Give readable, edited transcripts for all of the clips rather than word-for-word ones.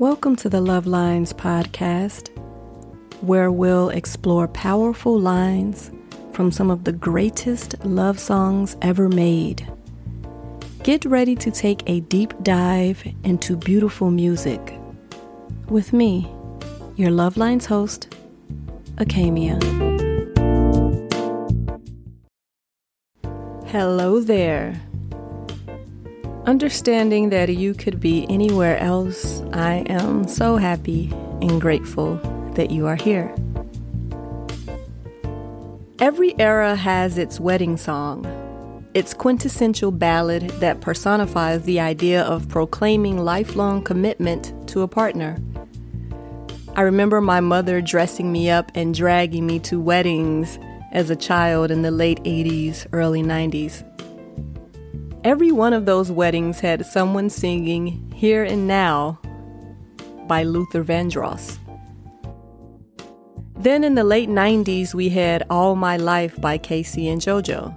Welcome to the Love Lines podcast, where we'll explore powerful lines from some of the greatest love songs ever made. Get ready to take a deep dive into beautiful music with me, your Love Lines host, Akamia. Hello there. Understanding that you could be anywhere else, I am so happy and grateful that you are here. Every era has its wedding song, its quintessential ballad that personifies the idea of proclaiming lifelong commitment to a partner. I remember my mother dressing me up and dragging me to weddings as a child in the late 80s, early 90s. Every one of those weddings had someone singing Here and Now by Luther Vandross. Then in the late 90s, we had All My Life by K-Ci and JoJo.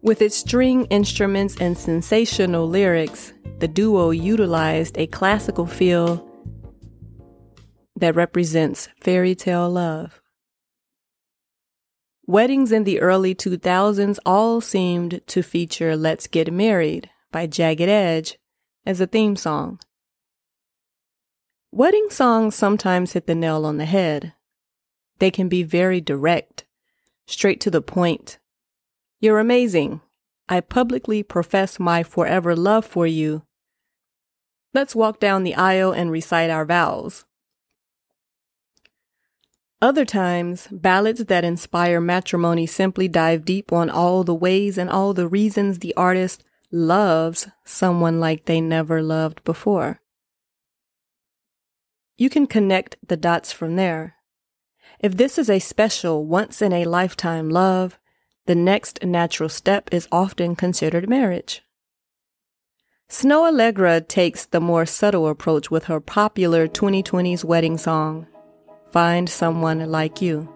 With its string instruments and sensational lyrics, the duo utilized a classical feel that represents fairy tale love. Weddings in the early 2000s all seemed to feature Let's Get Married by Jagged Edge as a theme song. Wedding songs sometimes hit the nail on the head. They can be very direct, straight to the point. You're amazing. I publicly profess my forever love for you. Let's walk down the aisle and recite our vows. Other times, ballads that inspire matrimony simply dive deep on all the ways and all the reasons the artist loves someone like they never loved before. You can connect the dots from there. If this is a special, once-in-a-lifetime love, the next natural step is often considered marriage. Snoh Aalegra takes the more subtle approach with her popular 2020s wedding song, Find Someone Like You.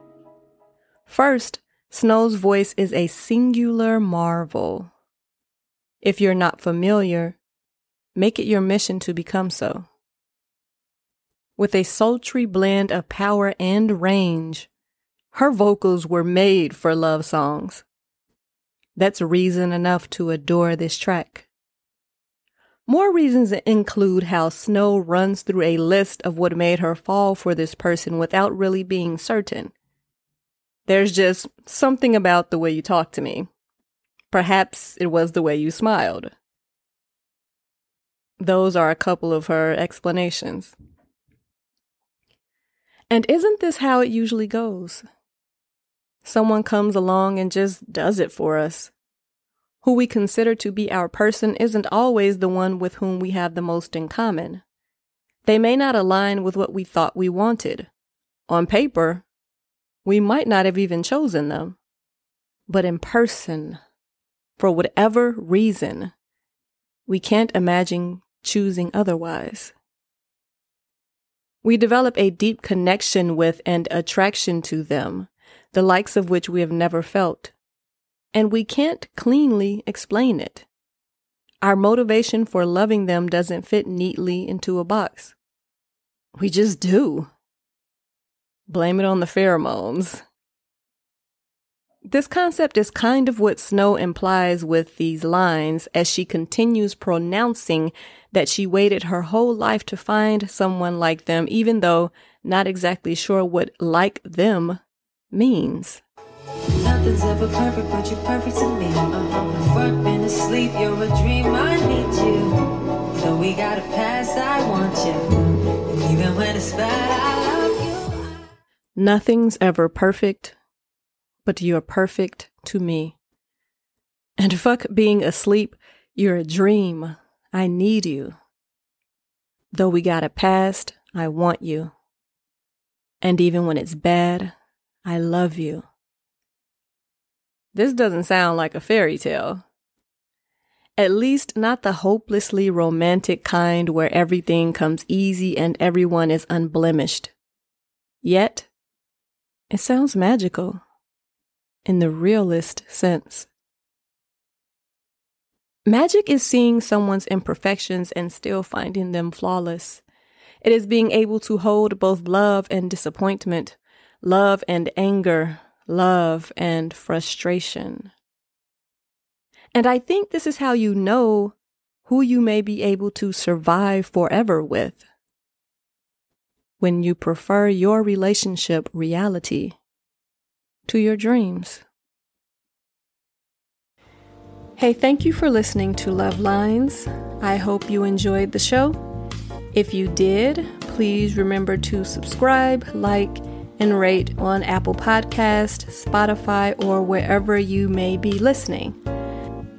First, Snoh's voice is a singular marvel. If you're not familiar, make it your mission to become so. With a sultry blend of power and range, her vocals were made for love songs. That's reason enough to adore this track. More reasons include how Snoh runs through a list of what made her fall for this person without really being certain. There's just something about the way you talked to me. Perhaps it was the way you smiled. Those are a couple of her explanations. And isn't this how it usually goes? Someone comes along and just does it for us. Who we consider to be our person isn't always the one with whom we have the most in common. They may not align with what we thought we wanted. On paper, we might not have even chosen them. But in person, for whatever reason, we can't imagine choosing otherwise. We develop a deep connection with and attraction to them, the likes of which we have never felt. And we can't cleanly explain it. Our motivation for loving them doesn't fit neatly into a box. We just do. Blame it on the pheromones. This concept is kind of what Snoh implies with these lines as she continues pronouncing that she waited her whole life to find someone like them, even though not exactly sure what like them means. Nothing's ever perfect, but you're perfect to me. I'm in front, been asleep, you're a dream, I need you. Though we got a past, I want you. And even when it's bad, I love you. Nothing's ever perfect, but you're perfect to me. And fuck being asleep, you're a dream, I need you. Though we got a past, I want you. And even when it's bad, I love you. This doesn't sound like a fairy tale. At least not the hopelessly romantic kind where everything comes easy and everyone is unblemished. Yet, it sounds magical in the realist sense. Magic is seeing someone's imperfections and still finding them flawless. It is being able to hold both love and disappointment, love and anger, love and frustration. And I think this is how you know who you may be able to survive forever with. When you prefer your relationship reality to your dreams. Hey, thank you for listening to Love Lines. I hope you enjoyed the show. If you did, please remember to subscribe, like, and rate on Apple Podcasts, Spotify, or wherever you may be listening.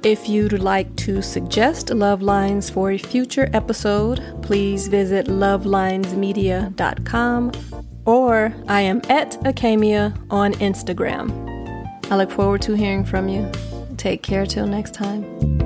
If you'd like to suggest love lines for a future episode, please visit lovelinesmedia.com or I am at Akamia on Instagram. I look forward to hearing from you. Take care till next time.